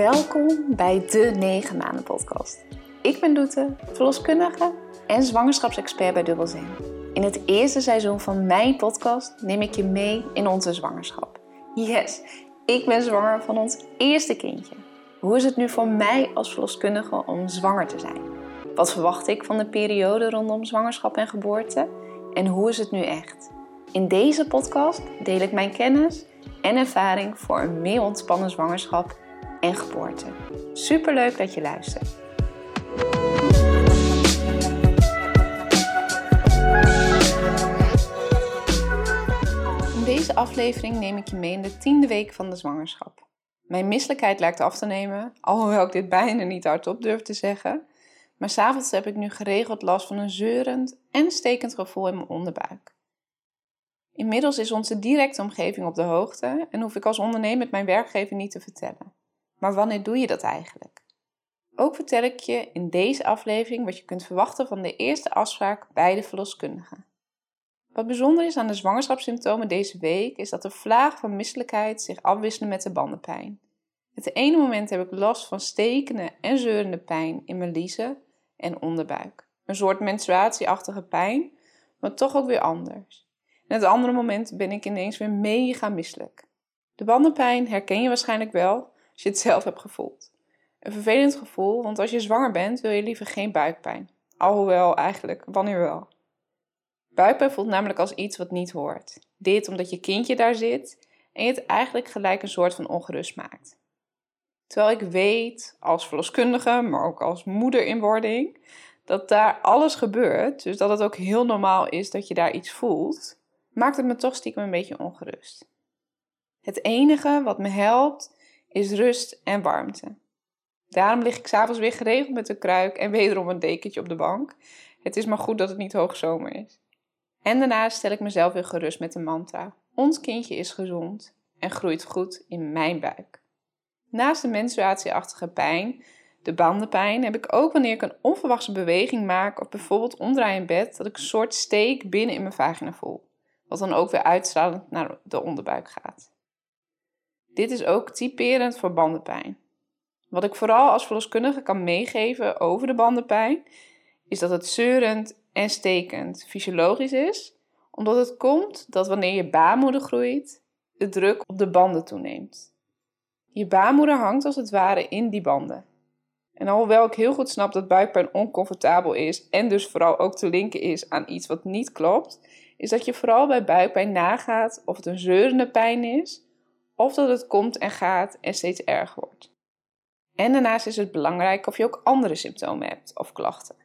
Welkom bij de 9 maanden podcast. Ik ben Doete, verloskundige en zwangerschapsexpert bij Dubbel Zijn. In het eerste seizoen van mijn podcast neem ik je mee in onze zwangerschap. Yes, ik ben zwanger van ons eerste kindje. Hoe is het nu voor mij als verloskundige om zwanger te zijn? Wat verwacht ik van de periode rondom zwangerschap en geboorte? En hoe is het nu echt? In deze podcast deel ik mijn kennis en ervaring voor een meer ontspannen zwangerschap en geboorte. Superleuk dat je luistert. In deze aflevering neem ik je mee in de 10e week van de zwangerschap. Mijn misselijkheid lijkt af te nemen, alhoewel ik dit bijna niet hardop durf te zeggen. Maar 's avonds heb ik nu geregeld last van een zeurend en stekend gevoel in mijn onderbuik. Inmiddels is onze directe omgeving op de hoogte en hoef ik als ondernemer mijn werkgever niet te vertellen. Maar wanneer doe je dat eigenlijk? Ook vertel ik je in deze aflevering wat je kunt verwachten van de eerste afspraak bij de verloskundige. Wat bijzonder is aan de zwangerschapssymptomen deze week is dat de vlaag van misselijkheid zich afwisselen met de bandenpijn. Het ene moment heb ik last van stekende en zeurende pijn in mijn liezen en onderbuik. Een soort menstruatieachtige pijn, maar toch ook weer anders. En het andere moment ben ik ineens weer mega misselijk. De bandenpijn herken je waarschijnlijk wel als je het zelf hebt gevoeld. Een vervelend gevoel, want als je zwanger bent wil je liever geen buikpijn. Alhoewel eigenlijk, wanneer wel. Buikpijn voelt namelijk als iets wat niet hoort. Dit omdat je kindje daar zit en je het eigenlijk gelijk een soort van ongerust maakt. Terwijl ik weet, als verloskundige, maar ook als moeder in wording, dat daar alles gebeurt. Dus dat het ook heel normaal is dat je daar iets voelt, maakt het me toch stiekem een beetje ongerust. Het enige wat me helpt is rust en warmte. Daarom lig ik 's avonds weer geregeld met een kruik en wederom een dekentje op de bank. Het is maar goed dat het niet hoogzomer is. En daarna stel ik mezelf weer gerust met de mantra. Ons kindje is gezond en groeit goed in mijn buik. Naast de menstruatieachtige pijn, de bandenpijn, heb ik ook wanneer ik een onverwachte beweging maak of bijvoorbeeld omdraai in bed, dat ik een soort steek binnen in mijn vagina voel. Wat dan ook weer uitstralend naar de onderbuik gaat. Dit is ook typerend voor bandenpijn. Wat ik vooral als verloskundige kan meegeven over de bandenpijn, is dat het zeurend en stekend fysiologisch is, omdat het komt dat wanneer je baarmoeder groeit, de druk op de banden toeneemt. Je baarmoeder hangt als het ware in die banden. En alhoewel ik heel goed snap dat buikpijn oncomfortabel is en dus vooral ook te linken is aan iets wat niet klopt, is dat je vooral bij buikpijn nagaat of het een zeurende pijn is, of dat het komt en gaat en steeds erger wordt. En daarnaast is het belangrijk of je ook andere symptomen hebt of klachten.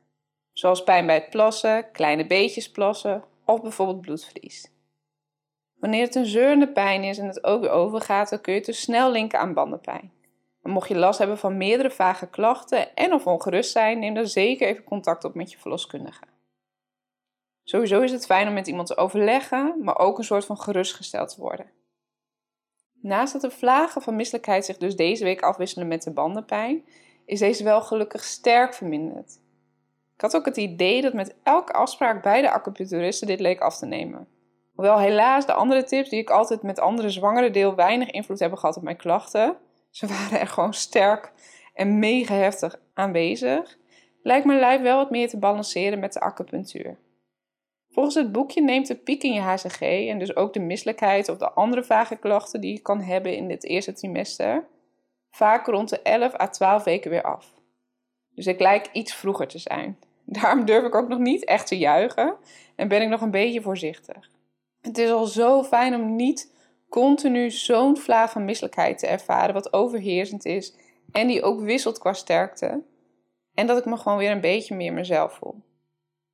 Zoals pijn bij het plassen, kleine beetjes plassen of bijvoorbeeld bloedverlies. Wanneer het een zeurende pijn is en het ook weer overgaat, dan kun je het dus snel linken aan bandenpijn. Maar mocht je last hebben van meerdere vage klachten en of ongerust zijn, neem dan zeker even contact op met je verloskundige. Sowieso is het fijn om met iemand te overleggen, maar ook een soort van gerustgesteld te worden. Naast dat de vlagen van misselijkheid zich dus deze week afwisselen met de bandenpijn, is deze wel gelukkig sterk verminderd. Ik had ook het idee dat met elke afspraak bij de acupuncturisten dit leek af te nemen. Hoewel helaas de andere tips die ik altijd met andere zwangere deel weinig invloed hebben gehad op mijn klachten, ze waren er gewoon sterk en mega heftig aanwezig, lijkt mijn lijf wel wat meer te balanceren met de acupunctuur. Volgens het boekje neemt de piek in je HCG en dus ook de misselijkheid of de andere vage klachten die je kan hebben in dit eerste trimester vaak rond de 11 à 12 weken weer af. Dus ik lijk iets vroeger te zijn. Daarom durf ik ook nog niet echt te juichen en ben ik nog een beetje voorzichtig. Het is al zo fijn om niet continu zo'n vlaag van misselijkheid te ervaren wat overheersend is en die ook wisselt qua sterkte en dat ik me gewoon weer een beetje meer mezelf voel.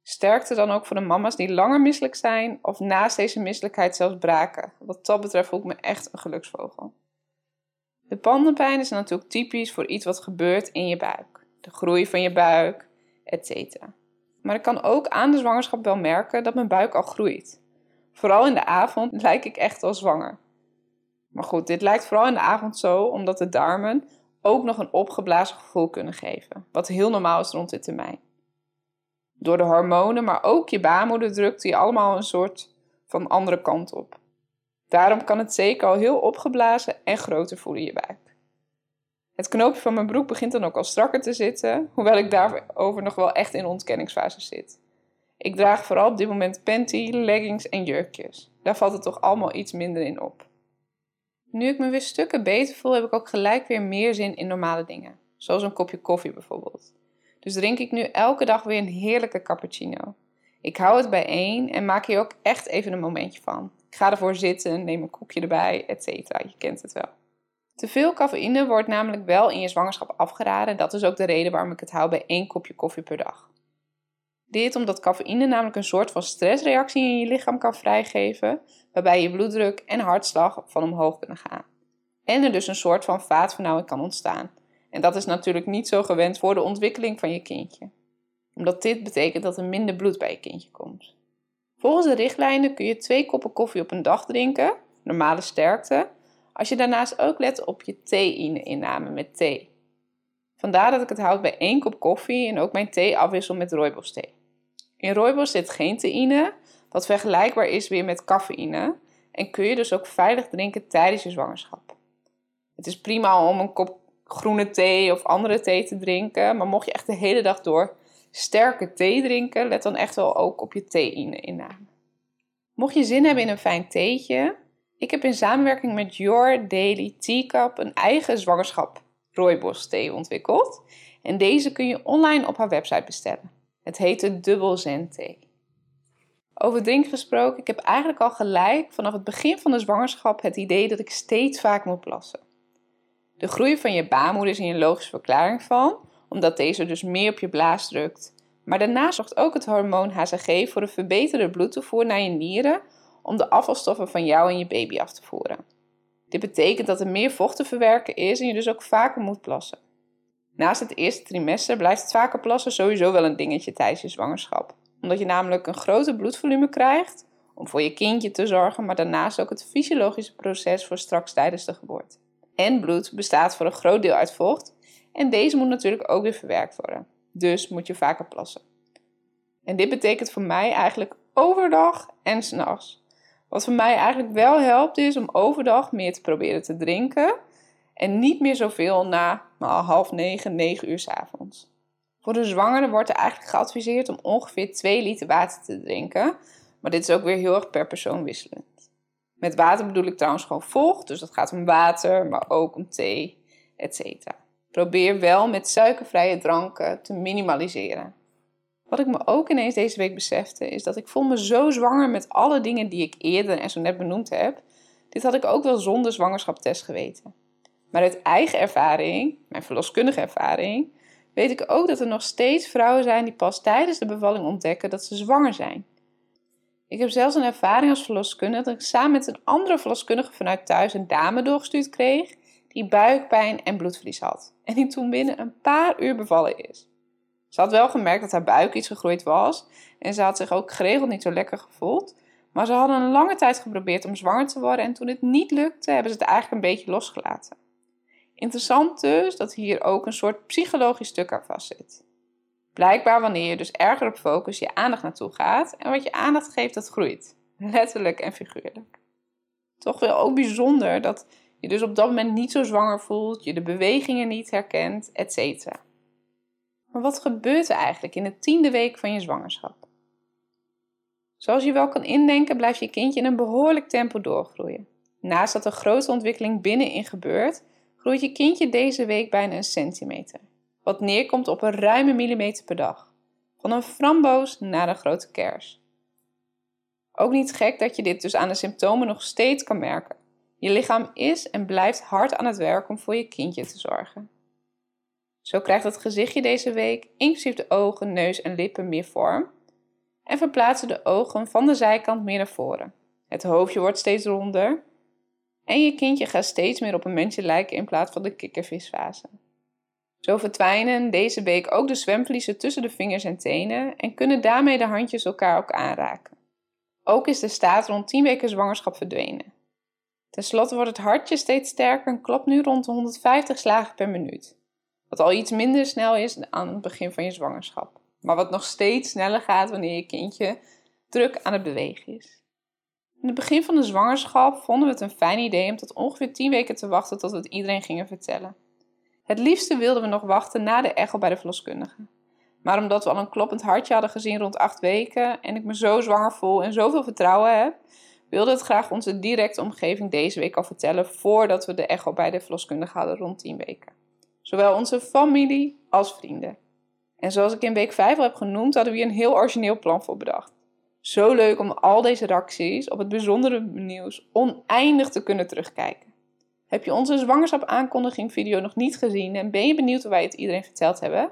Sterkte dan ook voor de mama's die langer misselijk zijn of naast deze misselijkheid zelfs braken. Wat dat betreft voel ik me echt een geluksvogel. De bandenpijn is natuurlijk typisch voor iets wat gebeurt in je buik. De groei van je buik, etc. Maar ik kan ook aan de zwangerschap wel merken dat mijn buik al groeit. Vooral in de avond lijk ik echt wel zwanger. Maar goed, dit lijkt vooral in de avond zo omdat de darmen ook nog een opgeblazen gevoel kunnen geven. Wat heel normaal is rond dit termijn. Door de hormonen, maar ook je baarmoeder drukt die allemaal een soort van andere kant op. Daarom kan het zeker al heel opgeblazen en groter voelen in je buik. Het knoopje van mijn broek begint dan ook al strakker te zitten, hoewel ik daarover nog wel echt in de ontkenningsfase zit. Ik draag vooral op dit moment panty, leggings en jurkjes. Daar valt het toch allemaal iets minder in op. Nu ik me weer stukken beter voel, heb ik ook gelijk weer meer zin in normale dingen. Zoals een kopje koffie bijvoorbeeld. Dus drink ik nu elke dag weer een heerlijke cappuccino. Ik hou het bijeen en maak hier ook echt even een momentje van. Ik ga ervoor zitten, neem een koekje erbij, etc. Je kent het wel. Te veel cafeïne wordt namelijk wel in je zwangerschap afgeraden. En dat is ook de reden waarom ik het hou bij 1 kopje koffie per dag. Dit omdat cafeïne namelijk een soort van stressreactie in je lichaam kan vrijgeven, waarbij je bloeddruk en hartslag van omhoog kunnen gaan. En er dus een soort van vaatvernauwing kan ontstaan. En dat is natuurlijk niet zo gewend voor de ontwikkeling van je kindje. Omdat dit betekent dat er minder bloed bij je kindje komt. Volgens de richtlijnen kun je 2 koppen koffie op een dag drinken, normale sterkte, als je daarnaast ook let op je theïne-inname met thee. Vandaar dat ik het houd bij 1 kop koffie en ook mijn thee afwissel met rooibos thee. In rooibos zit geen theïne, wat vergelijkbaar is weer met cafeïne, en kun je dus ook veilig drinken tijdens je zwangerschap. Het is prima om een kop groene thee of andere thee te drinken, maar mocht je echt de hele dag door sterke thee drinken, let dan echt wel ook op je theïne-inname. Mocht je zin hebben in een fijn theetje, ik heb in samenwerking met Your Daily Teacup een eigen zwangerschap rooibos thee ontwikkeld. En deze kun je online op haar website bestellen. Het heet de Dubbel Zen Thee. Over drinken gesproken, ik heb eigenlijk al gelijk vanaf het begin van de zwangerschap het idee dat ik steeds vaak moet plassen. De groei van je baarmoeder is hier een logische verklaring van, omdat deze dus meer op je blaas drukt. Maar daarnaast zorgt ook het hormoon HCG voor een verbeterde bloedtoevoer naar je nieren om de afvalstoffen van jou en je baby af te voeren. Dit betekent dat er meer vocht te verwerken is en je dus ook vaker moet plassen. Naast het eerste trimester blijft het vaker plassen sowieso wel een dingetje tijdens je zwangerschap. Omdat je namelijk een groter bloedvolume krijgt om voor je kindje te zorgen, maar daarnaast ook het fysiologische proces voor straks tijdens de geboorte. En bloed bestaat voor een groot deel uit vocht en deze moet natuurlijk ook weer verwerkt worden. Dus moet je vaker plassen. En dit betekent voor mij eigenlijk overdag en 's nachts. Wat voor mij eigenlijk wel helpt is om overdag meer te proberen te drinken en niet meer zoveel na 8:30, 9 uur 's avonds. Voor de zwangere wordt er eigenlijk geadviseerd om ongeveer 2 liter water te drinken, maar dit is ook weer heel erg per persoon wisselend. Met water bedoel ik trouwens gewoon vocht, dus dat gaat om water, maar ook om thee, etc. Probeer wel met suikervrije dranken te minimaliseren. Wat ik me ook ineens deze week besefte, is dat ik voel me zo zwanger met alle dingen die ik eerder en zo net benoemd heb. Dit had ik ook wel zonder zwangerschapstest geweten. Maar uit eigen ervaring, mijn verloskundige ervaring, weet ik ook dat er nog steeds vrouwen zijn die pas tijdens de bevalling ontdekken dat ze zwanger zijn. Ik heb zelfs een ervaring als verloskundige dat ik samen met een andere verloskundige vanuit thuis een dame doorgestuurd kreeg die buikpijn en bloedverlies had. En die toen binnen een paar uur bevallen is. Ze had wel gemerkt dat haar buik iets gegroeid was en ze had zich ook geregeld niet zo lekker gevoeld. Maar ze hadden een lange tijd geprobeerd om zwanger te worden en toen het niet lukte, hebben ze het eigenlijk een beetje losgelaten. Interessant dus dat hier ook een soort psychologisch stuk aan vastzit. Blijkbaar wanneer je dus erger op focus je aandacht naartoe gaat en wat je aandacht geeft, dat groeit. Letterlijk en figuurlijk. Toch wel ook bijzonder dat je dus op dat moment niet zo zwanger voelt, je de bewegingen niet herkent, etc. Maar wat gebeurt er eigenlijk in de 10e week van je zwangerschap? Zoals je wel kan indenken, blijft je kindje in een behoorlijk tempo doorgroeien. Naast dat er grote ontwikkeling binnenin gebeurt, groeit je kindje deze week bijna een centimeter. Wat neerkomt op een ruime millimeter per dag. Van een framboos naar een grote kers. Ook niet gek dat je dit dus aan de symptomen nog steeds kan merken. Je lichaam is en blijft hard aan het werk om voor je kindje te zorgen. Zo krijgt het gezichtje deze week, inclusief de ogen, neus en lippen, meer vorm. En verplaatsen de ogen van de zijkant meer naar voren. Het hoofdje wordt steeds ronder. En je kindje gaat steeds meer op een mensje lijken in plaats van de kikkervisfase. Zo verdwijnen deze week ook de zwemvliezen tussen de vingers en tenen en kunnen daarmee de handjes elkaar ook aanraken. Ook is de staat rond 10 weken zwangerschap verdwenen. Ten slotte wordt het hartje steeds sterker en klopt nu rond de 150 slagen per minuut. Wat al iets minder snel is aan het begin van je zwangerschap. Maar wat nog steeds sneller gaat wanneer je kindje druk aan het bewegen is. In het begin van de zwangerschap vonden we het een fijn idee om tot ongeveer 10 weken te wachten tot we het iedereen gingen vertellen. Het liefste wilden we nog wachten na de echo bij de verloskundige. Maar omdat we al een kloppend hartje hadden gezien rond 8 weken en ik me zo zwanger voel en zoveel vertrouwen heb, wilde het graag onze directe omgeving deze week al vertellen voordat we de echo bij de verloskundige hadden rond 10 weken. Zowel onze familie als vrienden. En zoals ik in week 5 al heb genoemd, hadden we hier een heel origineel plan voor bedacht. Zo leuk om al deze reacties op het bijzondere nieuws oneindig te kunnen terugkijken. Heb je onze zwangerschap aankondiging video nog niet gezien en ben je benieuwd hoe wij het iedereen verteld hebben?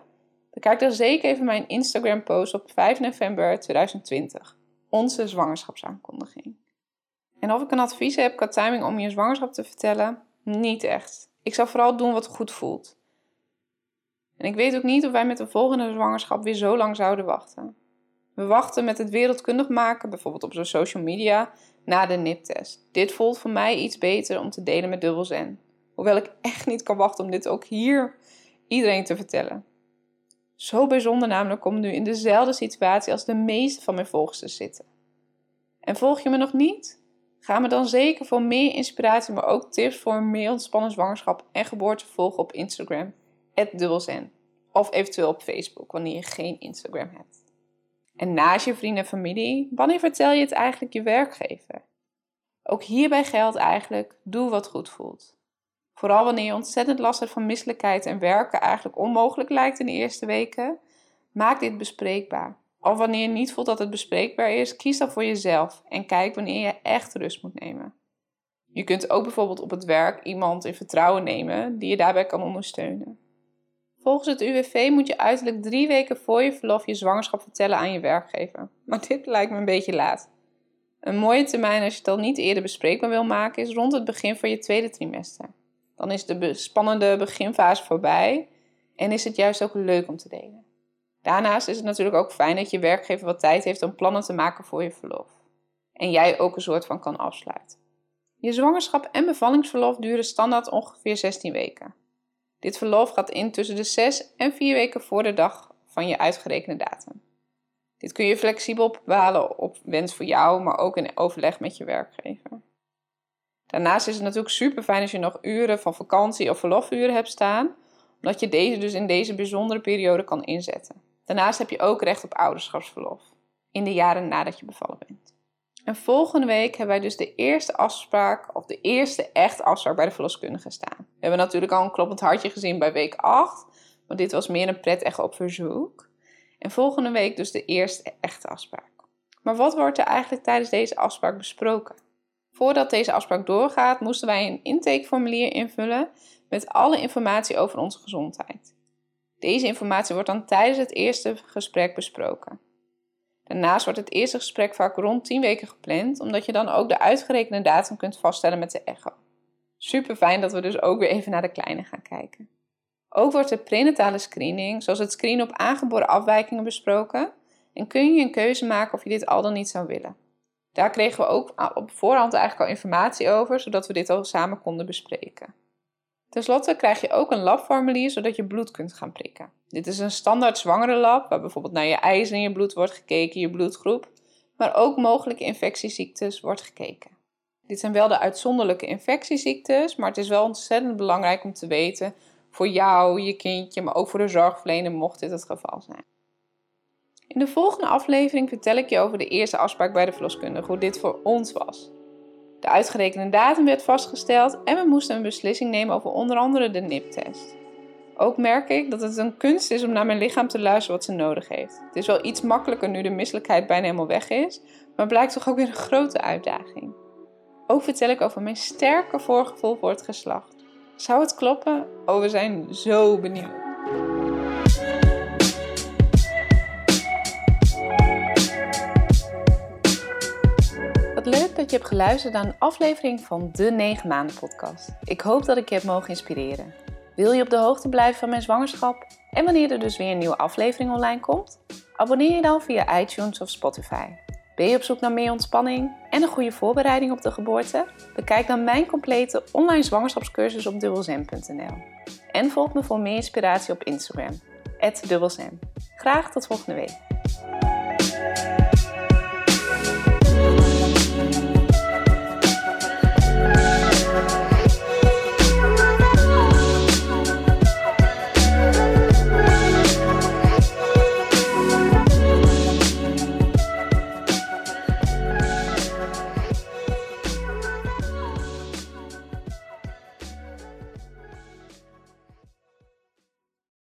Bekijk dan zeker even mijn Instagram post op 5 november 2020. Onze zwangerschapsaankondiging. En of ik een advies heb qua timing om je zwangerschap te vertellen? Niet echt. Ik zou vooral doen wat goed voelt. En ik weet ook niet of wij met de volgende zwangerschap weer zo lang zouden wachten. We wachten met het wereldkundig maken, bijvoorbeeld op social media, na de NIP-test. Dit voelt voor mij iets beter om te delen met Dubbel Zen. Hoewel ik echt niet kan wachten om dit ook hier iedereen te vertellen. Zo bijzonder namelijk om nu in dezelfde situatie als de meeste van mijn volgers te zitten. En volg je me nog niet? Ga me dan zeker voor meer inspiratie, maar ook tips voor een meer ontspannen zwangerschap en geboorte volgen op Instagram. @dubbelzen of eventueel op Facebook wanneer je geen Instagram hebt. En naast je vrienden en familie, wanneer vertel je het eigenlijk je werkgever? Ook hierbij geldt eigenlijk, doe wat goed voelt. Vooral wanneer je ontzettend last hebt van misselijkheid en werken eigenlijk onmogelijk lijkt in de eerste weken, maak dit bespreekbaar. Of wanneer je niet voelt dat het bespreekbaar is, kies dan voor jezelf en kijk wanneer je echt rust moet nemen. Je kunt ook bijvoorbeeld op het werk iemand in vertrouwen nemen die je daarbij kan ondersteunen. Volgens het UWV moet je uiterlijk 3 weken voor je verlof je zwangerschap vertellen aan je werkgever. Maar dit lijkt me een beetje laat. Een mooie termijn als je het al niet eerder bespreekbaar wil maken is rond het begin van je tweede trimester. Dan is de spannende beginfase voorbij en is het juist ook leuk om te delen. Daarnaast is het natuurlijk ook fijn dat je werkgever wat tijd heeft om plannen te maken voor je verlof. En jij ook een soort van kan afsluiten. Je zwangerschap en bevallingsverlof duren standaard ongeveer 16 weken. Dit verlof gaat in tussen de 6 en 4 weken voor de dag van je uitgerekende datum. Dit kun je flexibel bepalen op wens voor jou, maar ook in overleg met je werkgever. Daarnaast is het natuurlijk super fijn als je nog uren van vakantie of verlofuren hebt staan, omdat je deze dus in deze bijzondere periode kan inzetten. Daarnaast heb je ook recht op ouderschapsverlof, in de jaren nadat je bevallen bent. En volgende week hebben wij dus de eerste afspraak, of de eerste echte afspraak bij de verloskundige staan. We hebben natuurlijk al een kloppend hartje gezien bij week 8, maar dit was meer een pret-echo op verzoek. En volgende week dus de eerste echte afspraak. Maar wat wordt er eigenlijk tijdens deze afspraak besproken? Voordat deze afspraak doorgaat, moesten wij een intakeformulier invullen met alle informatie over onze gezondheid. Deze informatie wordt dan tijdens het eerste gesprek besproken. Daarnaast wordt het eerste gesprek vaak rond 10 weken gepland, omdat je dan ook de uitgerekende datum kunt vaststellen met de echo. Super fijn dat we dus ook weer even naar de kleine gaan kijken. Ook wordt de prenatale screening, zoals het screenen op aangeboren afwijkingen besproken, en kun je een keuze maken of je dit al dan niet zou willen. Daar kregen we ook op voorhand eigenlijk al informatie over, zodat we dit al samen konden bespreken. Ten slotte krijg je ook een labformulier, zodat je bloed kunt gaan prikken. Dit is een standaard zwangere lab, waar bijvoorbeeld naar je ijzer in je bloed wordt gekeken, je bloedgroep, maar ook mogelijke infectieziektes wordt gekeken. Dit zijn wel de uitzonderlijke infectieziektes, maar het is wel ontzettend belangrijk om te weten voor jou, je kindje, maar ook voor de zorgverlener mocht dit het geval zijn. In de volgende aflevering vertel ik je over de eerste afspraak bij de verloskundige, hoe dit voor ons was. De uitgerekende datum werd vastgesteld en we moesten een beslissing nemen over onder andere de NIP-test. Ook merk ik dat het een kunst is om naar mijn lichaam te luisteren wat ze nodig heeft. Het is wel iets makkelijker nu de misselijkheid bijna helemaal weg is, maar blijkt toch ook weer een grote uitdaging. Ook vertel ik over mijn sterke voorgevoel voor het geslacht. Zou het kloppen? Oh, we zijn zo benieuwd. Leuk dat je hebt geluisterd naar een aflevering van de 9 maanden podcast. Ik hoop dat ik je heb mogen inspireren. Wil je op de hoogte blijven van mijn zwangerschap en wanneer er dus weer een nieuwe aflevering online komt? Abonneer je dan via iTunes of Spotify. Ben je op zoek naar meer ontspanning en een goede voorbereiding op de geboorte? Bekijk dan mijn complete online zwangerschapscursus op dubbelzen.nl. En volg me voor meer inspiratie op Instagram, @dubbelzen. Graag tot volgende week.